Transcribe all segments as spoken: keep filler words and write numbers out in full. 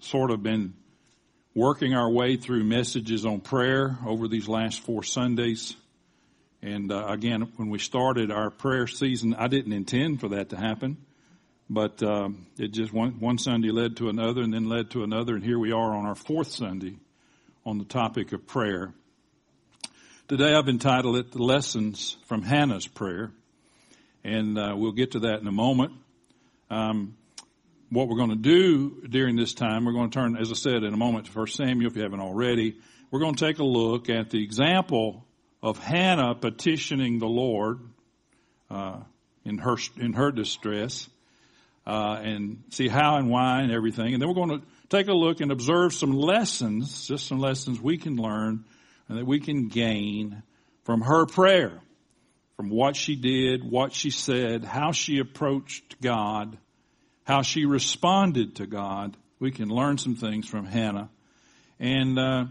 sort of been working our way through messages on prayer over these last four Sundays. And uh, again, when we started our prayer season, I didn't intend for that to happen. But um, it just one, one Sunday led to another and then led to another. And here we are on our fourth Sunday on the topic of prayer. Today I've entitled it The Lessons from Hannah's Prayer. And uh, we'll get to that in a moment. Um, what we're going to do during this time, we're going to turn, as I said, in a moment to First Samuel if you haven't already. We're going to take a look at the example of Hannah petitioning the Lord uh, in her in her distress. Uh, and see how and why and everything. And then we're going to take a look and observe some lessons, just some lessons we can learn and that we can gain from her prayer, from what she did, what she said, how she approached God, how she responded to God. We can learn some things from Hannah. And, uh,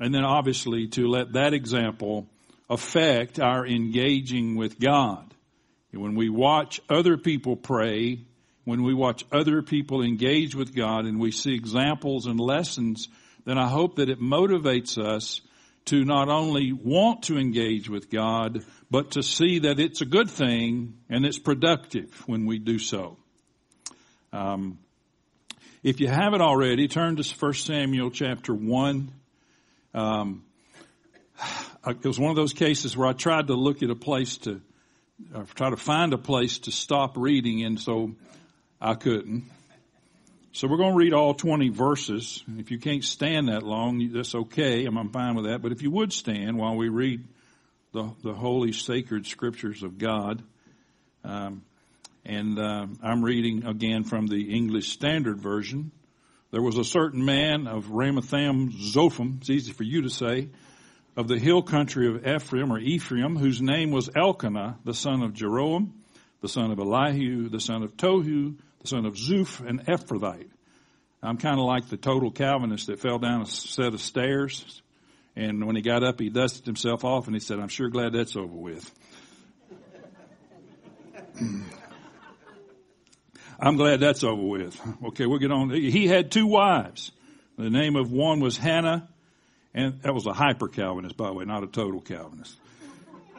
and then obviously to let that example affect our engaging with God. When we watch other people pray, when we watch other people engage with God and we see examples and lessons, then I hope that it motivates us to not only want to engage with God, but to see that it's a good thing and it's productive when we do so. Um, if you haven't already, turn to First Samuel chapter one. Um, it was one of those cases where I tried to look at a place to, uh, try to find a place to stop reading, and so I couldn't. So we're going to read all twenty verses. If you can't stand that long, that's okay. I'm, I'm fine with that. But if you would stand while we read the, the holy, sacred scriptures of God. Um, and uh, I'm reading again from the English Standard Version. There was a certain man of Ramatham Zophim, it's easy for you to say, of the hill country of Ephraim or Ephraim, whose name was Elkanah, the son of Jeroam, the son of Elihu, the son of Tohu, the son of Zuf, and Ephrathite. I'm kind of like the total Calvinist that fell down a set of stairs, and when he got up, he dusted himself off, and he said, I'm sure glad that's over with. I'm glad that's over with. Okay, we'll get on. He had two wives. The name of one was Hannah, and that was a hyper-Calvinist, by the way, not a total Calvinist.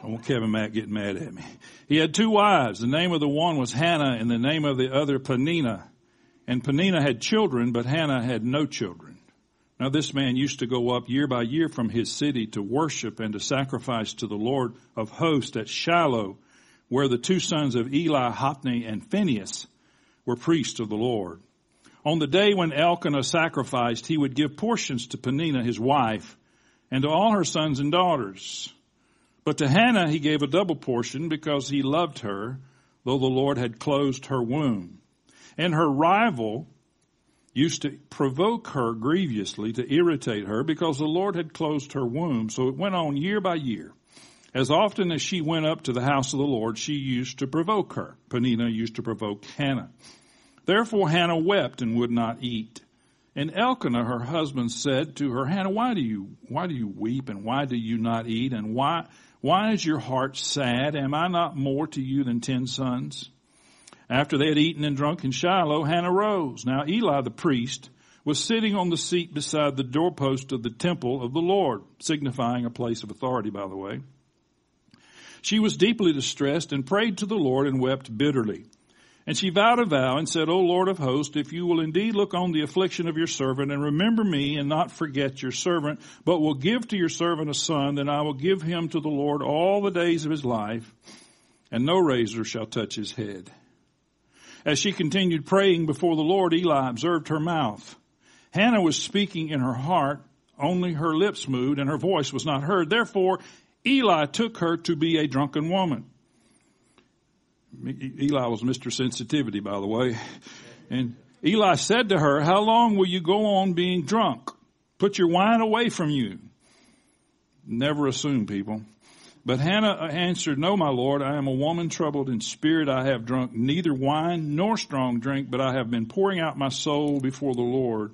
I want Kevin Matt getting mad at me. He had two wives. The name of the one was Hannah, and the name of the other Peninnah. And Peninnah had children, but Hannah had no children. Now this man used to go up year by year from his city to worship and to sacrifice to the Lord of hosts at Shiloh, where the two sons of Eli, Hophni, and Phinehas were priests of the Lord. On the day when Elkanah sacrificed, he would give portions to Peninnah, his wife, and to all her sons and daughters. But to Hannah he gave a double portion because he loved her, though the Lord had closed her womb. And her rival used to provoke her grievously to irritate her because the Lord had closed her womb. So it went on year by year. As often as she went up to the house of the Lord, she used to provoke her. Peninnah used to provoke Hannah. Therefore Hannah wept and would not eat. And Elkanah, her husband, said to her, Hannah, why do you, why do you weep and why do you not eat? And why, why is your heart sad? Am I not more to you than ten sons? After they had eaten and drunk in Shiloh, Hannah rose. Now Eli the priest was sitting on the seat beside the doorpost of the temple of the Lord, signifying a place of authority, by the way. She was deeply distressed and prayed to the Lord and wept bitterly. And she vowed a vow and said, O Lord of hosts, if you will indeed look on the affliction of your servant and remember me and not forget your servant, but will give to your servant a son, then I will give him to the Lord all the days of his life, and no razor shall touch his head. As she continued praying before the Lord, Eli observed her mouth. Hannah was speaking in her heart, only her lips moved, and her voice was not heard. Therefore, Eli took her to be a drunken woman. Eli was Mister Sensitivity, by the way. And Eli said to her, how long will you go on being drunk? Put your wine away from you. Never assume, people. But Hannah answered, no, my Lord, I am a woman troubled in spirit. I have drunk neither wine nor strong drink, but I have been pouring out my soul before the Lord.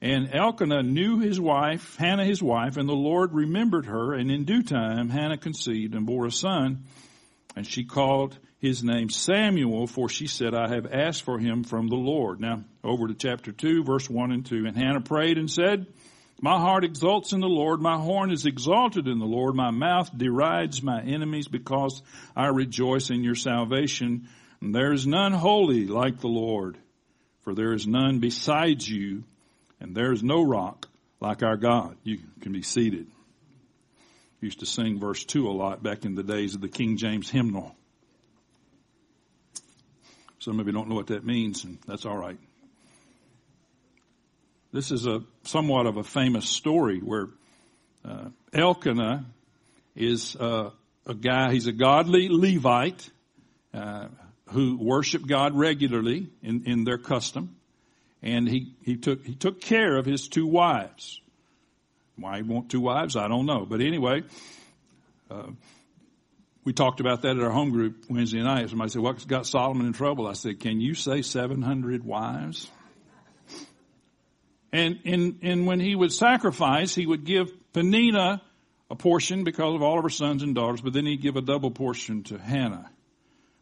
And Elkanah knew his wife, Hannah his wife, and the Lord remembered her. And in due time, Hannah conceived and bore a son. And she called his name Samuel, for she said, I have asked for him from the Lord. Now, over to chapter two, verse one and two. And Hannah prayed and said, my heart exults in the Lord. My horn is exalted in the Lord. My mouth derides my enemies because I rejoice in your salvation. And there is none holy like the Lord, for there is none besides you. And there is no rock like our God. You can be seated. Used to sing verse two a lot back in the days of the King James hymnal. Some of you don't know what that means, and that's all right. This is a somewhat of a famous story where uh, Elkanah is uh, a guy, he's a godly Levite uh, who worshiped God regularly in, in their custom. And he, he took he took care of his two wives. Why he want two wives, I don't know. But anyway, uh, we talked about that at our home group Wednesday night. Somebody said, what got Solomon in trouble? I said, can you say seven hundred wives? And, and, and when he would sacrifice, he would give Peninnah a portion because of all of her sons and daughters, but then he'd give a double portion to Hannah.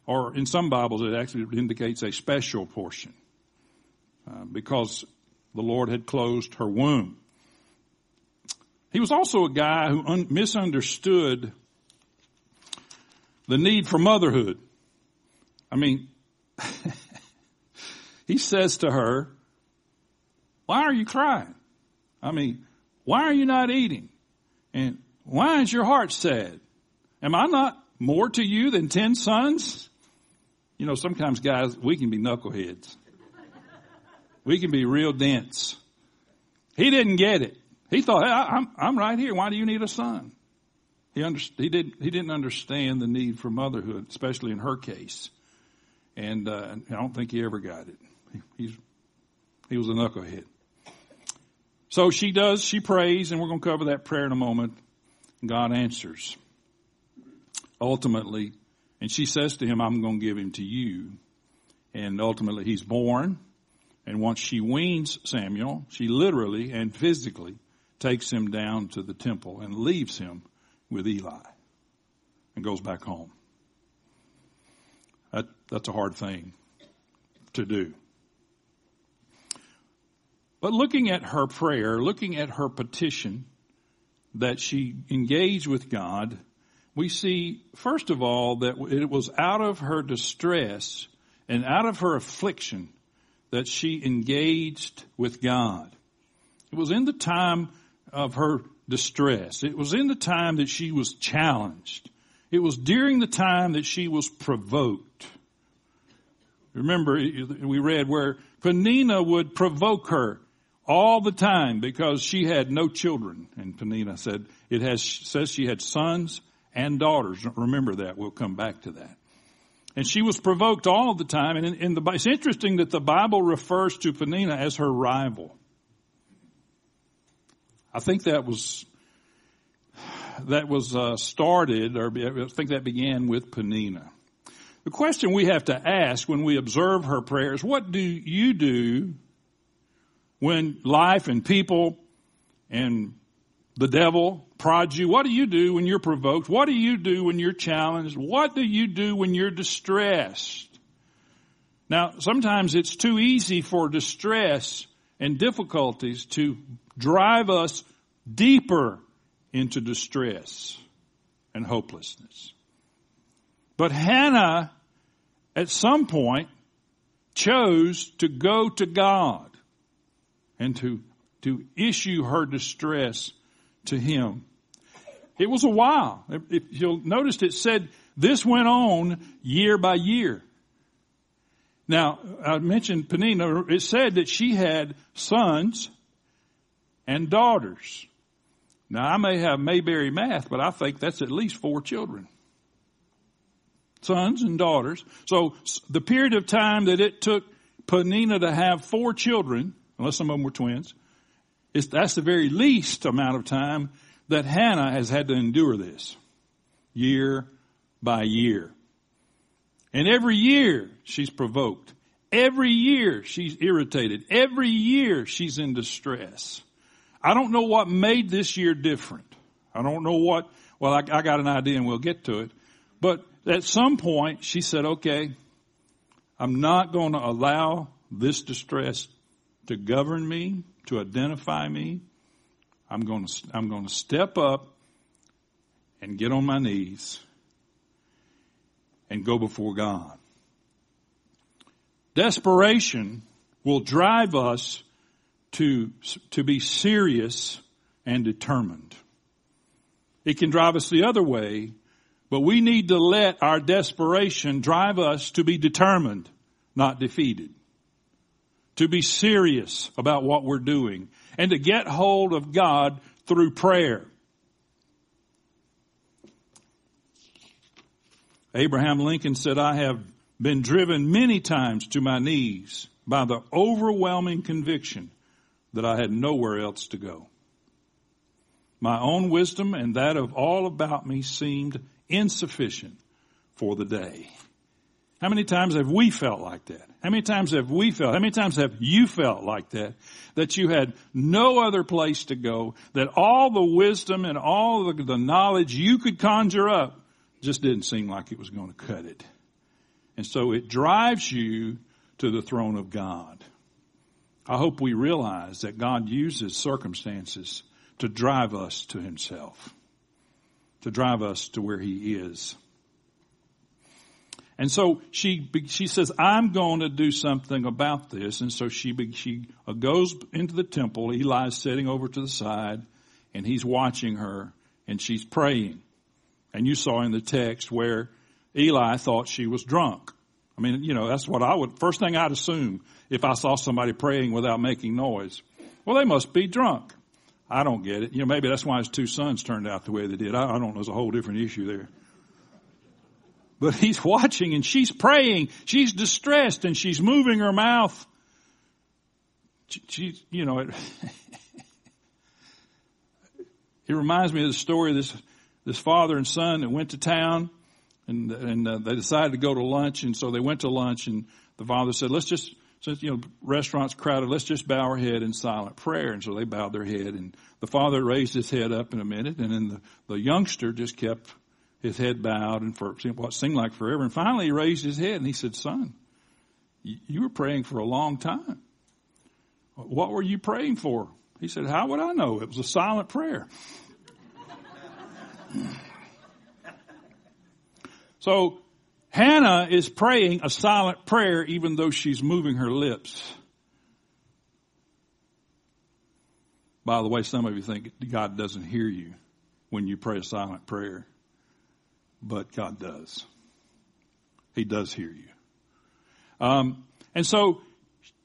Or in some Bibles, it actually indicates a special portion. Uh, because the Lord had closed her womb. He was also a guy who un- misunderstood the need for motherhood. I mean, he says to her, why are you crying? I mean, why are you not eating? And why is your heart sad? Am I not more to you than ten sons? You know, sometimes guys, we can be knuckleheads. We can be real dense. He didn't get it. He thought, hey, I'm, I'm right here. Why do you need a son? He, under, he, did, he didn't understand the need for motherhood, especially in her case. And uh, I don't think he ever got it. He, he's, he was a knucklehead. So she does. She prays, and we're going to cover that prayer in a moment. God answers. Ultimately, and she says to him, I'm going to give him to you. And ultimately, he's born. And once she weans Samuel, she literally and physically takes him down to the temple and leaves him with Eli and goes back home. That, that's a hard thing to do. But looking at her prayer, looking at her petition that she engaged with God, we see, first of all, that it was out of her distress and out of her affliction that she engaged with God. It was in the time of her distress. It was in the time that she was challenged. It was during the time that she was provoked. Remember, we read where Peninnah would provoke her all the time because she had no children. And Peninnah said, it has, says she had sons and daughters. Remember that. We'll come back to that. And she was provoked all the time. And in, in the, it's interesting that the Bible refers to Peninnah as her rival. I think that was that was uh, started, or I think that began with Peninnah. The question we have to ask when we observe her prayers: what do you do when life and people and the devil prods you? What do you do when you're provoked? What do you do when you're challenged? What do you do when you're distressed? Now, sometimes it's too easy for distress and difficulties to drive us deeper into distress and hopelessness. But Hannah, at some point, chose to go to God and to, to issue her distress to him. It was a while. If you'll notice, it said this went on year by year. Now, I mentioned Peninnah. It said that she had sons and daughters. Now, I may have Mayberry math, but I think that's at least four children. Sons and daughters. So the period of time that it took Peninnah to have four children, unless some of them were twins, It's, that's the very least amount of time that Hannah has had to endure this, year by year. And every year she's provoked. Every year she's irritated. Every year she's in distress. I don't know what made this year different. I don't know what, well, I, I got an idea and we'll get to it. But at some point she said, okay, I'm not going to allow this distress to govern me, to identify me. I'm going to, I'm going to step up and get on my knees and go before God. Desperation will drive us to, to be serious and determined. It can drive us the other way, but we need to let our desperation drive us to be determined, not defeated. To be serious about what we're doing and to get hold of God through prayer. Abraham Lincoln said, I have been driven many times to my knees by the overwhelming conviction that I had nowhere else to go. My own wisdom and that of all about me seemed insufficient for the day. How many times have we felt like that? How many times have we felt? How many times have you felt like that? That you had no other place to go, that all the wisdom and all the, the knowledge you could conjure up just didn't seem like it was going to cut it. And so it drives you to the throne of God. I hope we realize that God uses circumstances to drive us to himself, to drive us to where he is. And so she she says, I'm going to do something about this. And so she she goes into the temple. Eli's sitting over to the side, and he's watching her, and she's praying. And you saw in the text where Eli thought she was drunk. I mean, you know, that's what I would, first thing I'd assume if I saw somebody praying without making noise. Well, they must be drunk. I don't get it. You know, maybe that's why his two sons turned out the way they did. I, I don't know. There's a whole different issue there. But he's watching, and she's praying. She's distressed, and she's moving her mouth. She, she you know, it, it reminds me of the story of this this father and son that went to town, and and uh, they decided to go to lunch, and so they went to lunch, and the father said, "Let's just, since you know, restaurant's crowded, let's just bow our head in silent prayer." And so they bowed their head, and the father raised his head up in a minute, and then the, the youngster just kept his head bowed, and for what seemed like forever. And finally he raised his head and he said, "Son, you were praying for a long time. What were you praying for?" He said, "How would I know? It was a silent prayer." So Hannah is praying a silent prayer even though she's moving her lips. By the way, some of you think God doesn't hear you when you pray a silent prayer. But God does. He does hear you. Um, and so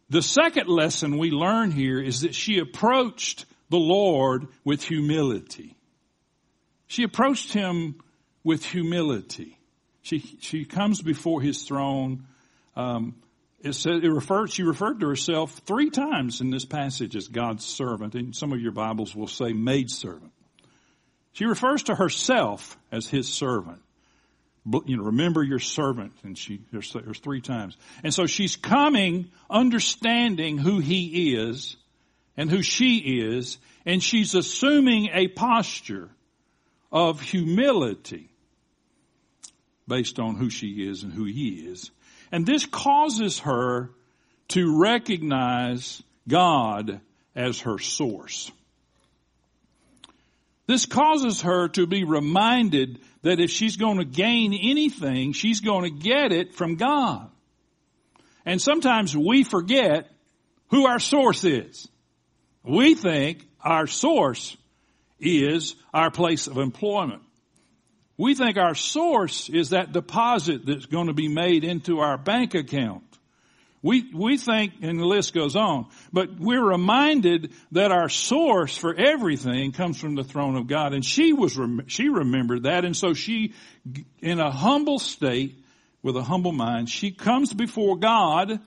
the second lesson we learn here is that she approached the Lord with humility. She approached him with humility. She she comes before his throne. Um, it said, it referred, she referred to herself three times in this passage as God's servant. And some of your Bibles will say maidservant. She refers to herself as his servant. You know, remember your servant. And she, there's, there's three times. And so she's coming, understanding who he is and who she is. And she's assuming a posture of humility based on who she is and who he is. And this causes her to recognize God as her source. This causes her to be reminded that if she's going to gain anything, she's going to get it from God. And sometimes we forget who our source is. We think our source is our place of employment. We think our source is that deposit that's going to be made into our bank account. We we think, and the list goes on, but we're reminded that our source for everything comes from the throne of God. And she was she remembered that, and so she, in a humble state, with a humble mind, she comes before God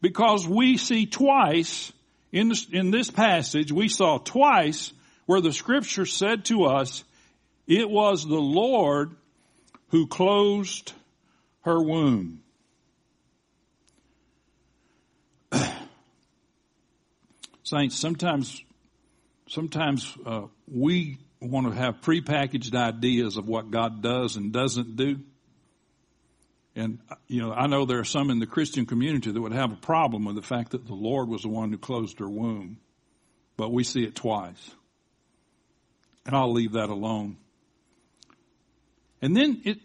because we see twice in this, in this passage, we saw twice where the Scripture said to us, it was the Lord who closed her womb. Saints, sometimes, sometimes uh, we want to have prepackaged ideas of what God does and doesn't do. And, you know, I know there are some in the Christian community that would have a problem with the fact that the Lord was the one who closed her womb. But we see it twice. And I'll leave that alone. And then it,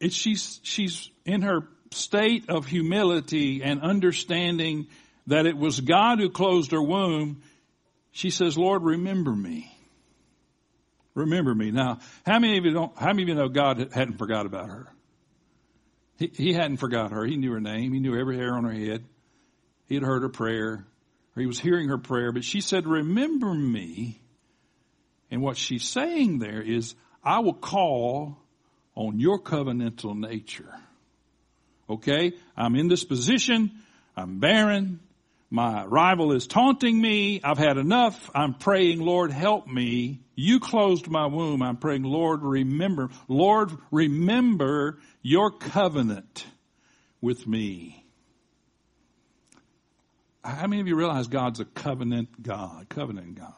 it she's, she's in her state of humility and understanding that it was God who closed her womb. She says, Lord, remember me. Remember me. Now, how many of you don't, how many of you know God hadn't forgot about her? He, he hadn't forgot her. He knew her name. He knew every hair on her head. He had heard her prayer. Or he was hearing her prayer. But she said, remember me. And what she's saying there is, I will call on your covenantal nature. Okay? I'm in this position. I'm barren. My rival is taunting me. I've had enough. I'm praying, Lord, help me. You closed my womb. I'm praying, Lord, remember. Lord, remember your covenant with me. How many of you realize God's a covenant God? Covenant God.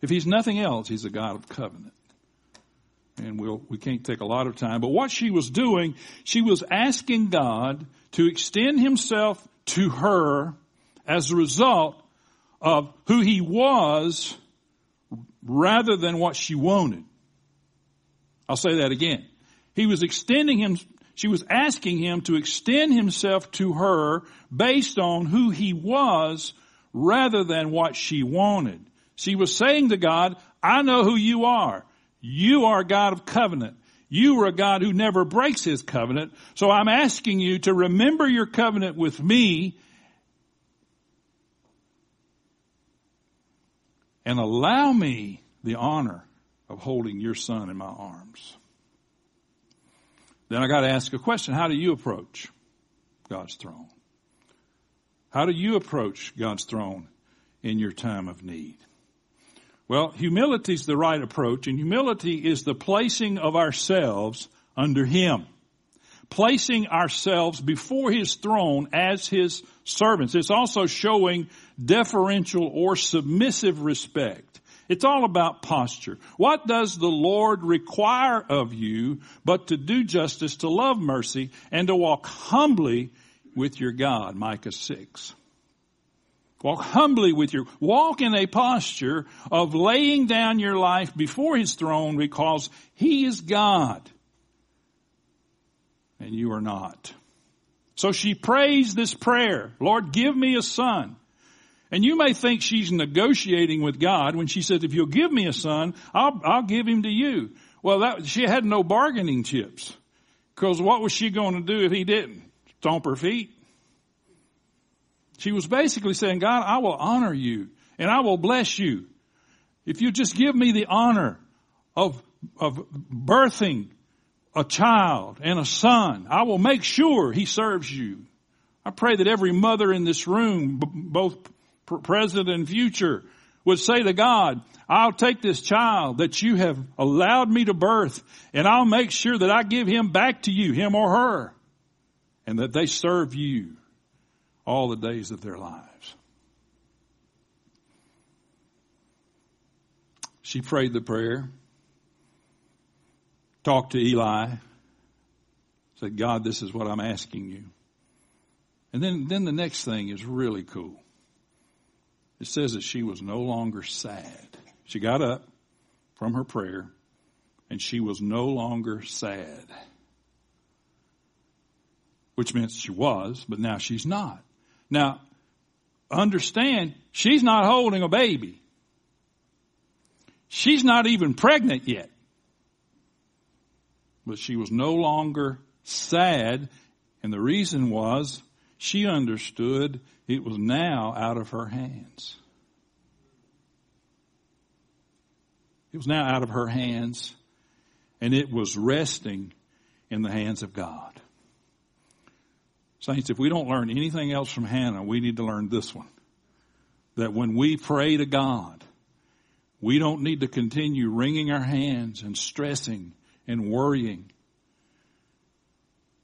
If he's nothing else, he's a God of covenant. And we'll, we can't take a lot of time. But what she was doing, she was asking God to extend himself to her as a result of who he was rather than what she wanted. I'll say that again. He was extending him, she was asking him to extend himself to her based on who he was rather than what she wanted. She was saying to God, I know who you are. You are a God of covenant. You are a God who never breaks his covenant. So I'm asking you to remember your covenant with me and allow me the honor of holding your son in my arms. Then I got to ask a question. How do you approach God's throne? How do you approach God's throne in your time of need? Well, humility is the right approach, and humility is the placing of ourselves under him, placing ourselves before his throne as his servants. It's also showing deferential or submissive respect. It's all about posture. What does the Lord require of you but to do justice, to love mercy, and to walk humbly with your God? Micah six. Walk humbly with your, walk in a posture of laying down your life before his throne because he is God and you are not. So she prays this prayer, Lord, give me a son. And you may think she's negotiating with God when she said, if you'll give me a son, I'll, I'll give him to you. Well, that, she had no bargaining chips because what was she going to do if he didn't? Stomp her feet. She was basically saying, God, I will honor you and I will bless you if you just give me the honor of, of birthing a child and a son. I will make sure he serves you. I pray that every mother in this room, b- both pr- present and future, would say to God, I'll take this child that you have allowed me to birth and I'll make sure that I give him back to you, him or her, and that they serve you all the days of their lives. She prayed the prayer, talked to Eli, said, God, this is what I'm asking you. And then, then the next thing is really cool. It says that she was no longer sad. She got up from her prayer, and she was no longer sad, which meant she was, but now she's not. Now, understand, she's not holding a baby. She's not even pregnant yet. But she was no longer sad, and the reason was she understood it was now out of her hands. It was now out of her hands, and it was resting in the hands of God. Saints, if we don't learn anything else from Hannah, we need to learn this one. that when we pray to God, we don't need to continue wringing our hands and stressing and worrying,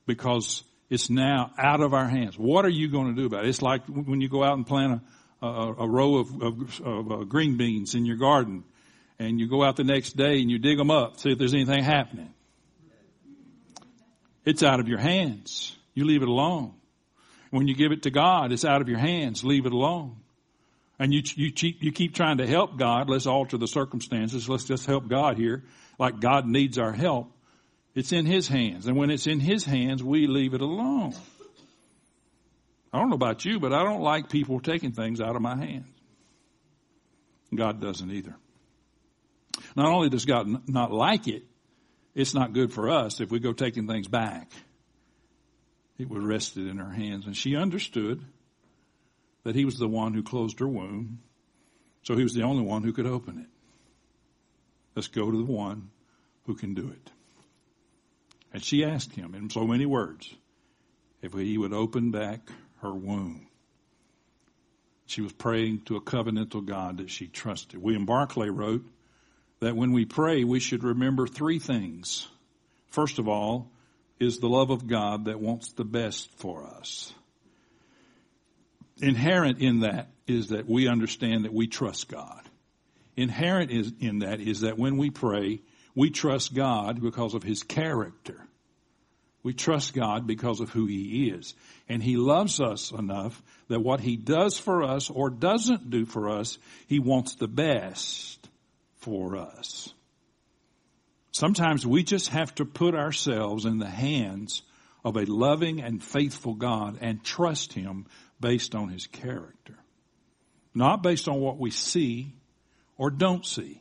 because it's now out of our hands. What are you going to do about it? It's like when you go out and plant a, a, a row of, of, of green beans in your garden, and you go out the next day and you dig them up, see if there's anything happening. It's out of your hands. You leave it alone. When you give it to God, it's out of your hands. Leave it alone. And you you keep, you keep trying to help God. Let's alter the circumstances. Let's just help God here. Like God needs our help. It's in His hands. And when it's in His hands, we leave it alone. I don't know about you, but I don't like people taking things out of my hands. God doesn't either. Not only does God not like it, it's not good for us if we go taking things back. It was rested in her hands. And she understood that He was the one who closed her womb. So He was the only one who could open it. Let's go to the one who can do it. And she asked Him in so many words if He would open back her womb. She was praying to a covenantal God that she trusted. William Barclay wrote that when we pray, we should remember three things. First of all, is the love of God that wants the best for us. Inherent in that is that we understand that we trust God. Inherent is in that is that when we pray, we trust God because of His character. We trust God because of who He is. And He loves us enough that what He does for us or doesn't do for us, He wants the best for us. Sometimes we just have to put ourselves in the hands of a loving and faithful God and trust Him based on His character. Not based on what we see or don't see.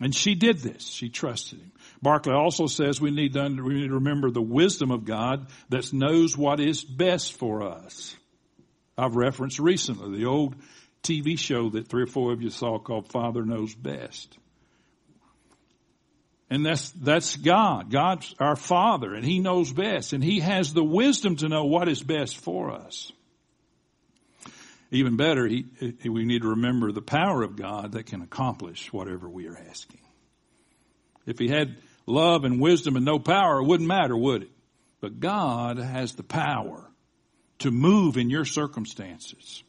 And she did this. She trusted Him. Barclay also says we need to, we need to remember the wisdom of God that knows what is best for us. I've referenced recently the old T V show that three or four of you saw called Father Knows Best. And that's, that's God. God's our Father, and He knows best, and He has the wisdom to know what is best for us. Even better, he, he, we need to remember the power of God that can accomplish whatever we are asking. If He had love and wisdom and no power, it wouldn't matter, would it? But God has the power to move in your circumstances,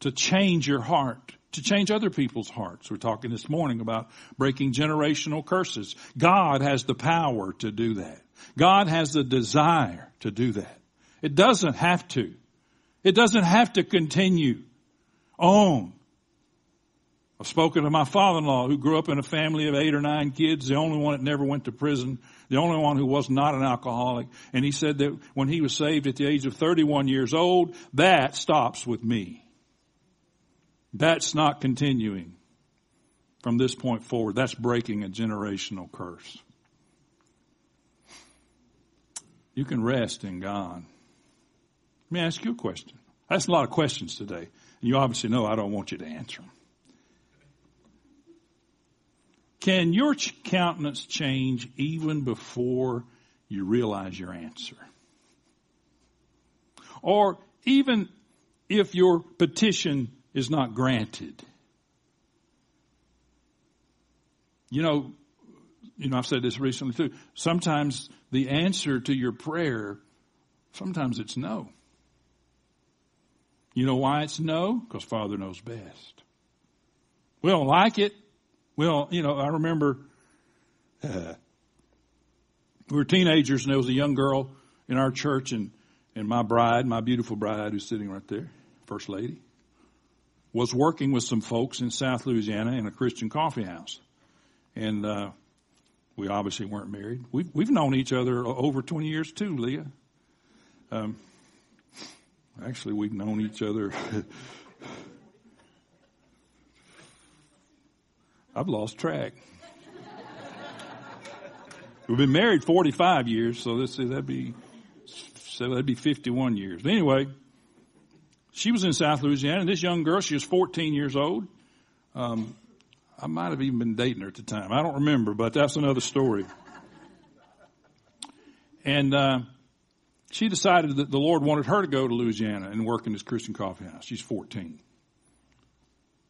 to change your heart, to change other people's hearts. We're talking this morning about breaking generational curses. God has the power to do that. God has the desire to do that. It doesn't have to. It doesn't have to continue on. I've spoken to my father-in-law who grew up in a family of eight or nine kids, the only one that never went to prison, the only one who was not an alcoholic. And he said that when he was saved at the age of thirty-one years old, that stops with me. That's not continuing from this point forward. That's breaking a generational curse. You can rest in God. Let me ask you a question. That's a lot of questions today. And you obviously know I don't want you to answer them. Can your countenance change even before you realize your answer? Or even if your petition is not granted. You know, you know, I've said this recently too. Sometimes the answer to your prayer, sometimes it's no. You know why it's no? Because Father knows best. We don't like it. Well, you know, I remember uh, we were teenagers, and there was a young girl in our church, and and my bride, my beautiful bride, who's sitting right there, First Lady, was working with some folks in South Louisiana in a Christian coffee house. And uh, we obviously weren't married. We've, we've known each other over twenty years too, Leah. Um, actually, we've known each other. I've lost track. We've been married forty-five years, so this, that'd be, so that'd be fifty-one years. But anyway, she was in South Louisiana, and this young girl, she was fourteen years old. Um, I might have even been dating her at the time. I don't remember, but that's another story. And uh, she decided that the Lord wanted her to go to Louisiana and work in this Christian coffee house. She's fourteen.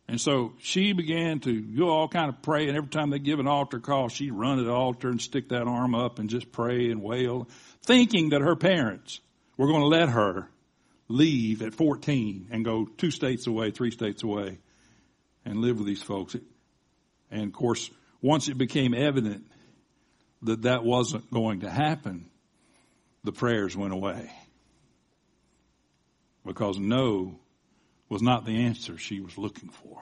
And so she began to go all kind of pray, and every time they give an altar call, she'd run to the altar and stick that arm up and just pray and wail, thinking that her parents were going to let her leave at fourteen and go two states away, three states away, and live with these folks. And, of course, once it became evident that that wasn't going to happen, the prayers went away. Because no was not the answer she was looking for.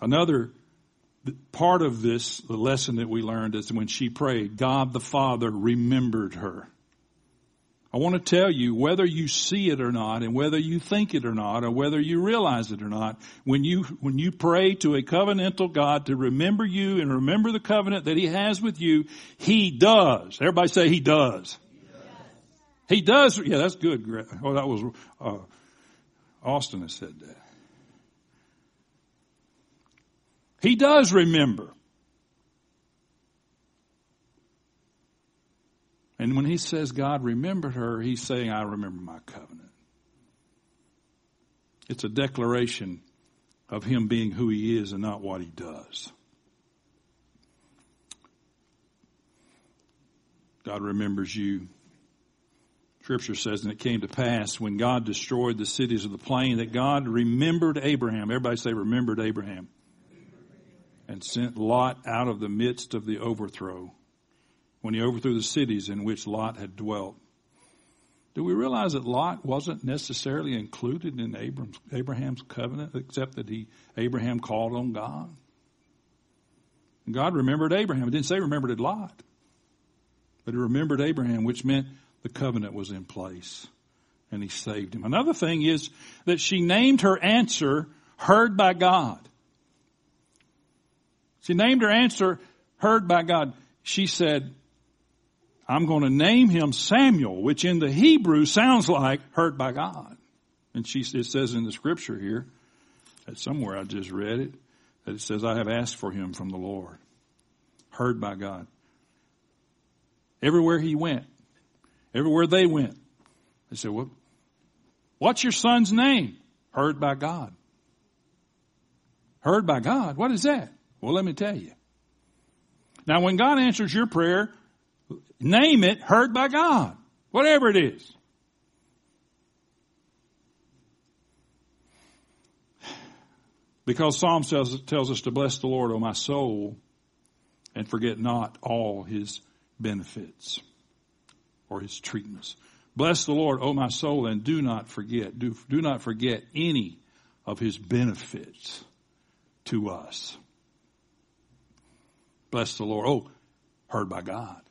Another part of this, the lesson that we learned, is when she prayed, God the Father remembered her. I want to tell you, whether you see it or not, and whether you think it or not, or whether you realize it or not, when you when you pray to a covenantal God to remember you and remember the covenant that He has with you, He does. Everybody say He does. He does. Yeah, that's good. Oh, that was uh, Austin has said that. He does remember. And when he says God remembered her, he's saying, I remember my covenant. It's a declaration of him being who he is and not what he does. God remembers you. Scripture says, and it came to pass when God destroyed the cities of the plain that God remembered Abraham. Everybody say remembered Abraham. And sent Lot out of the midst of the overthrow when he overthrew the cities in which Lot had dwelt. Do we realize that Lot wasn't necessarily included in Abraham's, Abraham's covenant except that he Abraham called on God? And God remembered Abraham. It didn't say remembered Lot, but he remembered Abraham, which meant the covenant was in place, and he saved him. Another thing is that she named her answer heard by God. She named her answer heard by God. She said, I'm going to name him Samuel, which in the Hebrew sounds like heard by God. And she it says in the scripture here, that somewhere I just read it, that it says, I have asked for him from the Lord. Heard by God. Everywhere he went, everywhere they went, they said, well, what's your son's name? Heard by God. Heard by God? What is that? Well, let me tell you. Now, when God answers your prayer, name it heard by God, whatever it is. Because Psalm tells, tells us to bless the Lord, O my soul, and forget not all his benefits. Or his treatments. Bless the Lord, O my soul, and do not forget, do, do not forget any of his benefits to us. Bless the Lord. Oh, heard by God.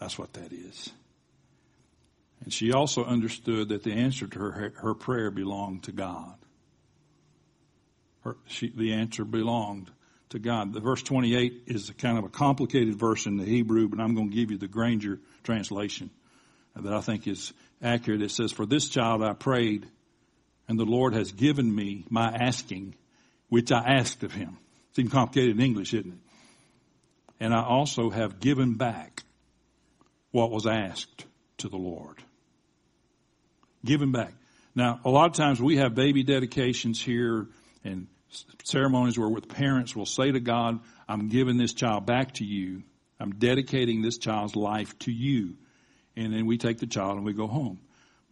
That's what that is. And she also understood that the answer to her, her prayer belonged to God. Her, she, the answer belonged to God. The verse twenty-eight is a kind of a complicated verse in the Hebrew, but I'm going to give you the Granger translation that I think is accurate. It says, for this child I prayed, and the Lord has given me my asking, which I asked of him. Seems complicated in English, isn't it? And I also have given back what was asked to the Lord. Given back. Now, a lot of times we have baby dedications here and ceremonies where with parents will say to God, I'm giving this child back to you. I'm dedicating this child's life to you. And then we take the child and we go home.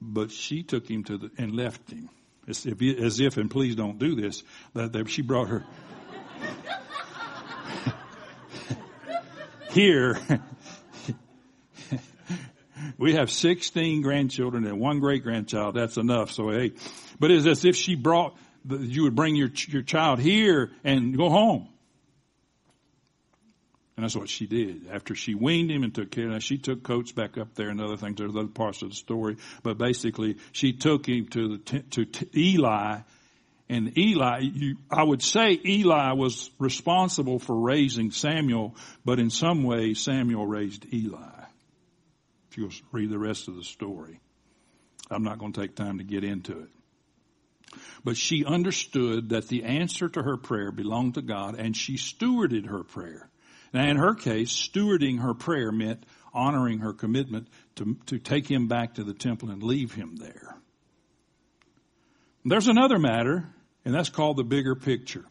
But she took him to the, and left him. As if, as if, and please don't do this, that, that she brought her here. We have sixteen grandchildren and one great-grandchild. That's enough. So, hey, but it's as if she brought... You would bring your your child here and go home. And that's what she did. After she weaned him and took care of him, she took Coates back up there and other things. There's other parts of the story. But basically, she took him to the to Eli. And Eli, you, I would say Eli was responsible for raising Samuel, but in some way, Samuel raised Eli. If you'll read the rest of the story. I'm not going to take time to get into it. But she understood that the answer to her prayer belonged to God, and she stewarded her prayer. Now, in her case, stewarding her prayer meant honoring her commitment to, to take him back to the temple and leave him there. And there's another matter, and that's called the bigger picture.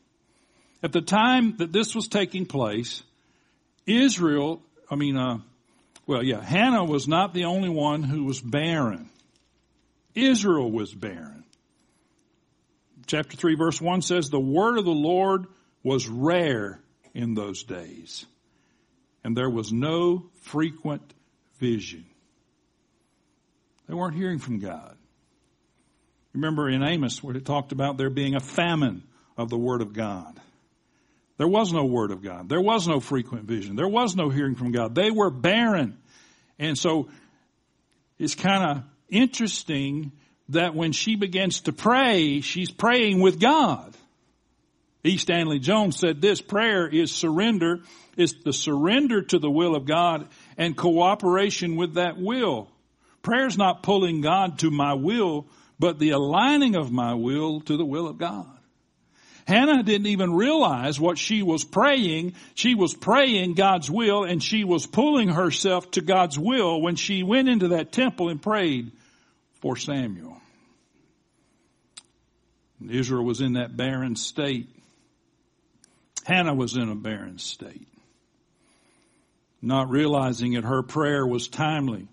At the time that this was taking place, Israel, I mean, uh, well, yeah, Hannah was not the only one who was barren. Israel was barren. Chapter three, verse one says, the word of the Lord was rare in those days, and there was no frequent vision. They weren't hearing from God. Remember in Amos where it talked about there being a famine of the word of God. There was no word of God. There was no frequent vision. There was no hearing from God. They were barren. And so it's kind of interesting that when she begins to pray, she's praying with God. E. Stanley Jones said this, prayer is surrender. It's the surrender to the will of God and cooperation with that will. Prayer's not pulling God to my will, but the aligning of my will to the will of God. Hannah didn't even realize what she was praying. She was praying God's will, and she was pulling herself to God's will when she went into that temple and prayed for Samuel. And Israel was in that barren state. Hannah was in a barren state, not realizing that her prayer was timely.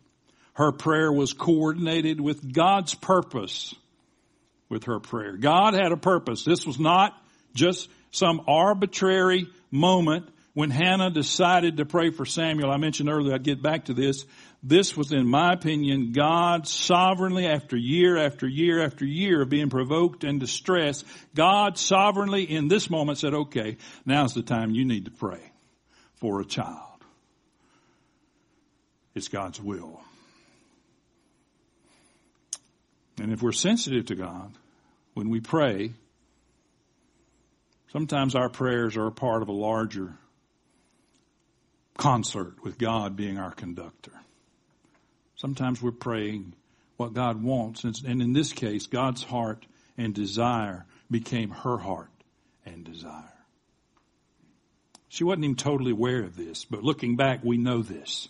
Her prayer was coordinated with God's purpose with her prayer. God had a purpose. This was not just some arbitrary moment when Hannah decided to pray for Samuel. I mentioned earlier, I'd get back to this. This was, in my opinion, God sovereignly, after year after year after year of being provoked and distressed, God sovereignly in this moment said, okay, now's the time you need to pray for a child. It's God's will. And if we're sensitive to God, when we pray, sometimes our prayers are a part of a larger concert with God being our conductor. Sometimes we're praying what God wants. And in this case, God's heart and desire became her heart and desire. She wasn't even totally aware of this, but looking back, we know this.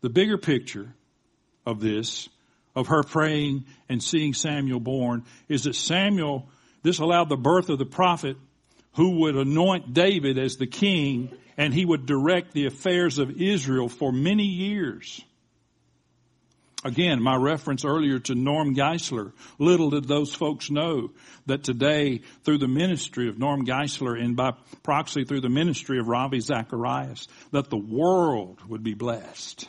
The bigger picture of this, of her praying and seeing Samuel born, is that Samuel, this allowed the birth of the prophet who would anoint David as the king, and he would direct the affairs of Israel for many years. Again, my reference earlier to Norm Geisler, little did those folks know that today, through the ministry of Norm Geisler and by proxy through the ministry of Ravi Zacharias, that the world would be blessed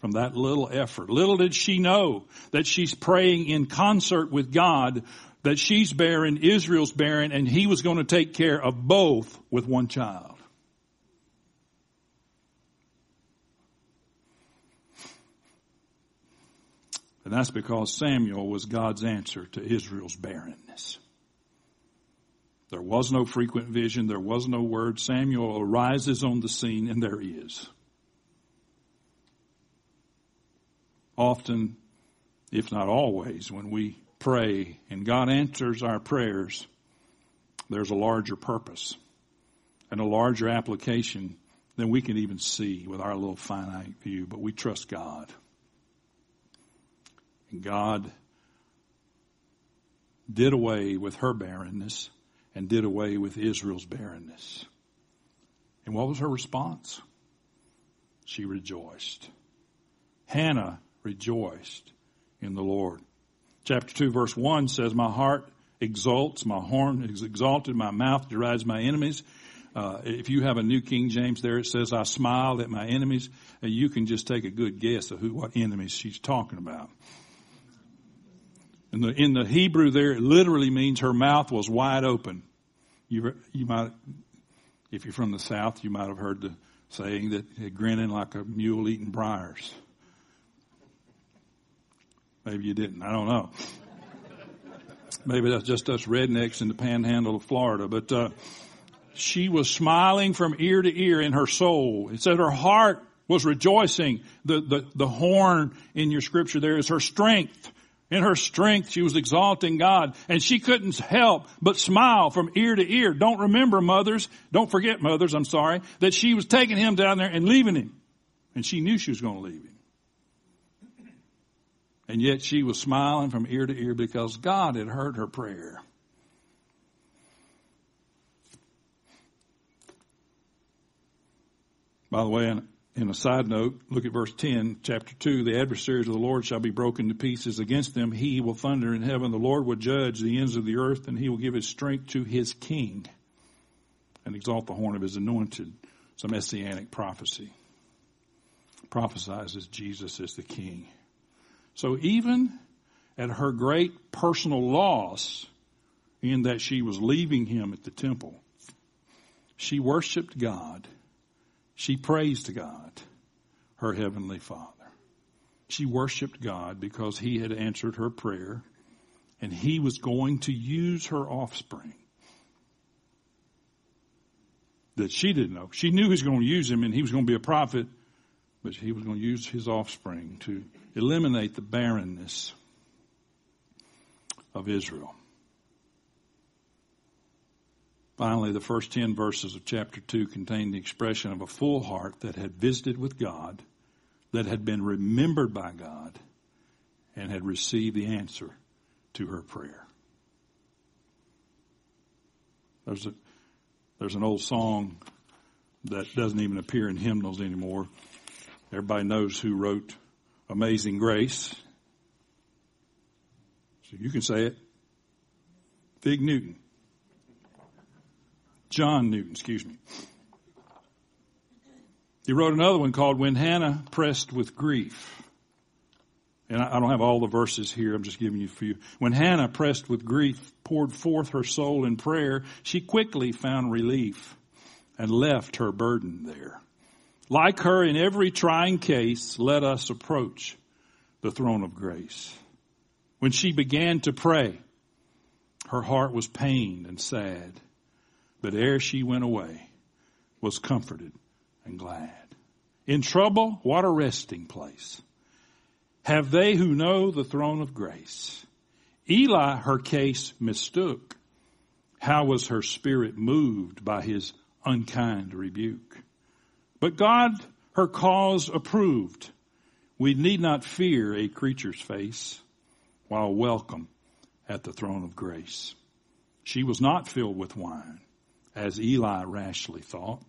from that little effort. Little did she know that she's praying in concert with God, that she's barren, Israel's barren, and he was going to take care of both with one child. And that's because Samuel was God's answer to Israel's barrenness. There was no frequent vision. There was no word. Samuel arises on the scene, and there he is. Often, if not always, when we pray and God answers our prayers, there's a larger purpose and a larger application than we can even see with our little finite view. But we trust God. And God did away with her barrenness and did away with Israel's barrenness. And what was her response? She rejoiced. Hannah rejoiced in the Lord. Chapter two, verse one says, my heart exults, my horn is exalted, my mouth derides my enemies. Uh, if you have a New King James there, it says, I smiled at my enemies. And you can just take a good guess of who, what enemies she's talking about. In the, in the Hebrew there, it literally means her mouth was wide open. You, you might, if you're from the South, you might have heard the saying that grinning like a mule eating briars. Maybe you didn't. I don't know. Maybe that's just us rednecks in the panhandle of Florida. But uh, she was smiling from ear to ear in her soul. It said her heart was rejoicing. The, the, the horn in your scripture there is her strength. In her strength, she was exalting God, and she couldn't help but smile from ear to ear. Don't remember, mothers, don't forget, mothers, I'm sorry, that she was taking him down there and leaving him And she knew she was going to leave him. And yet she was smiling from ear to ear because God had heard her prayer. By the way, in a side note, look at verse ten, chapter two. The adversaries of the Lord shall be broken to pieces against them. He will thunder in heaven. The Lord will judge the ends of the earth, and he will give his strength to his king and exalt the horn of his anointed. It's a messianic prophecy. Prophesies Jesus as the king. So even at her great personal loss, in that she was leaving him at the temple, she worshiped God. She praised God, her heavenly Father. She worshiped God because he had answered her prayer, and he was going to use her offspring that she didn't know. She knew he was going to use him, and he was going to be a prophet, but he was going to use his offspring to eliminate the barrenness of Israel. Finally, the first ten verses of chapter two contain the expression of a full heart that had visited with God, that had been remembered by God, and had received the answer to her prayer. There's a, there's an old song that doesn't even appear in hymnals anymore. Everybody knows who wrote Amazing Grace. So you can say it. Fig Newton. John Newton, excuse me. He wrote another one called When Hannah Pressed with Grief. And I don't have all the verses here. I'm just giving you a few. When Hannah, pressed with grief, poured forth her soul in prayer, she quickly found relief and left her burden there. Like her in every trying case, let us approach the throne of grace. When she began to pray, her heart was pained and sad, but ere she went away, was comforted and glad. In trouble, what a resting place have they who know the throne of grace. Eli her case mistook. How was her spirit moved by his unkind rebuke? But God her cause approved. We need not fear a creature's face while welcome at the throne of grace. She was not filled with wine, as Eli rashly thought,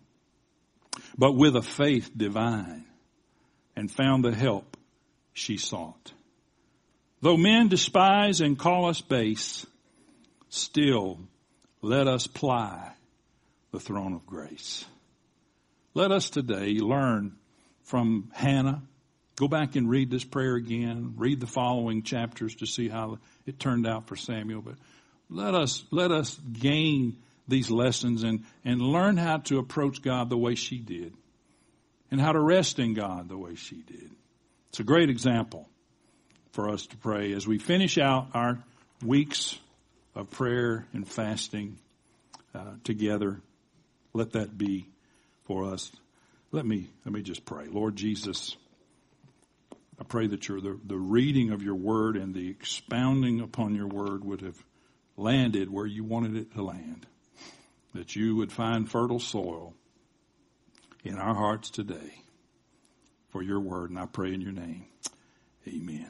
but with a faith divine, and found the help she sought. Though men despise and call us base, still let us ply the throne of grace. Let us today learn from Hannah. Go back and read this prayer again. Read the following chapters to see how it turned out for Samuel. But let us, let us gain these lessons and, and learn how to approach God the way she did, and how to rest in God the way she did. It's a great example for us to pray as we finish out our weeks of prayer and fasting uh, together. Let that be for us. Let me, let me just pray. Lord Jesus, I pray that your, the, the reading of your word and the expounding upon your word would have landed where you wanted it to land, that you would find fertile soil in our hearts today for your word. And I pray in your name. Amen.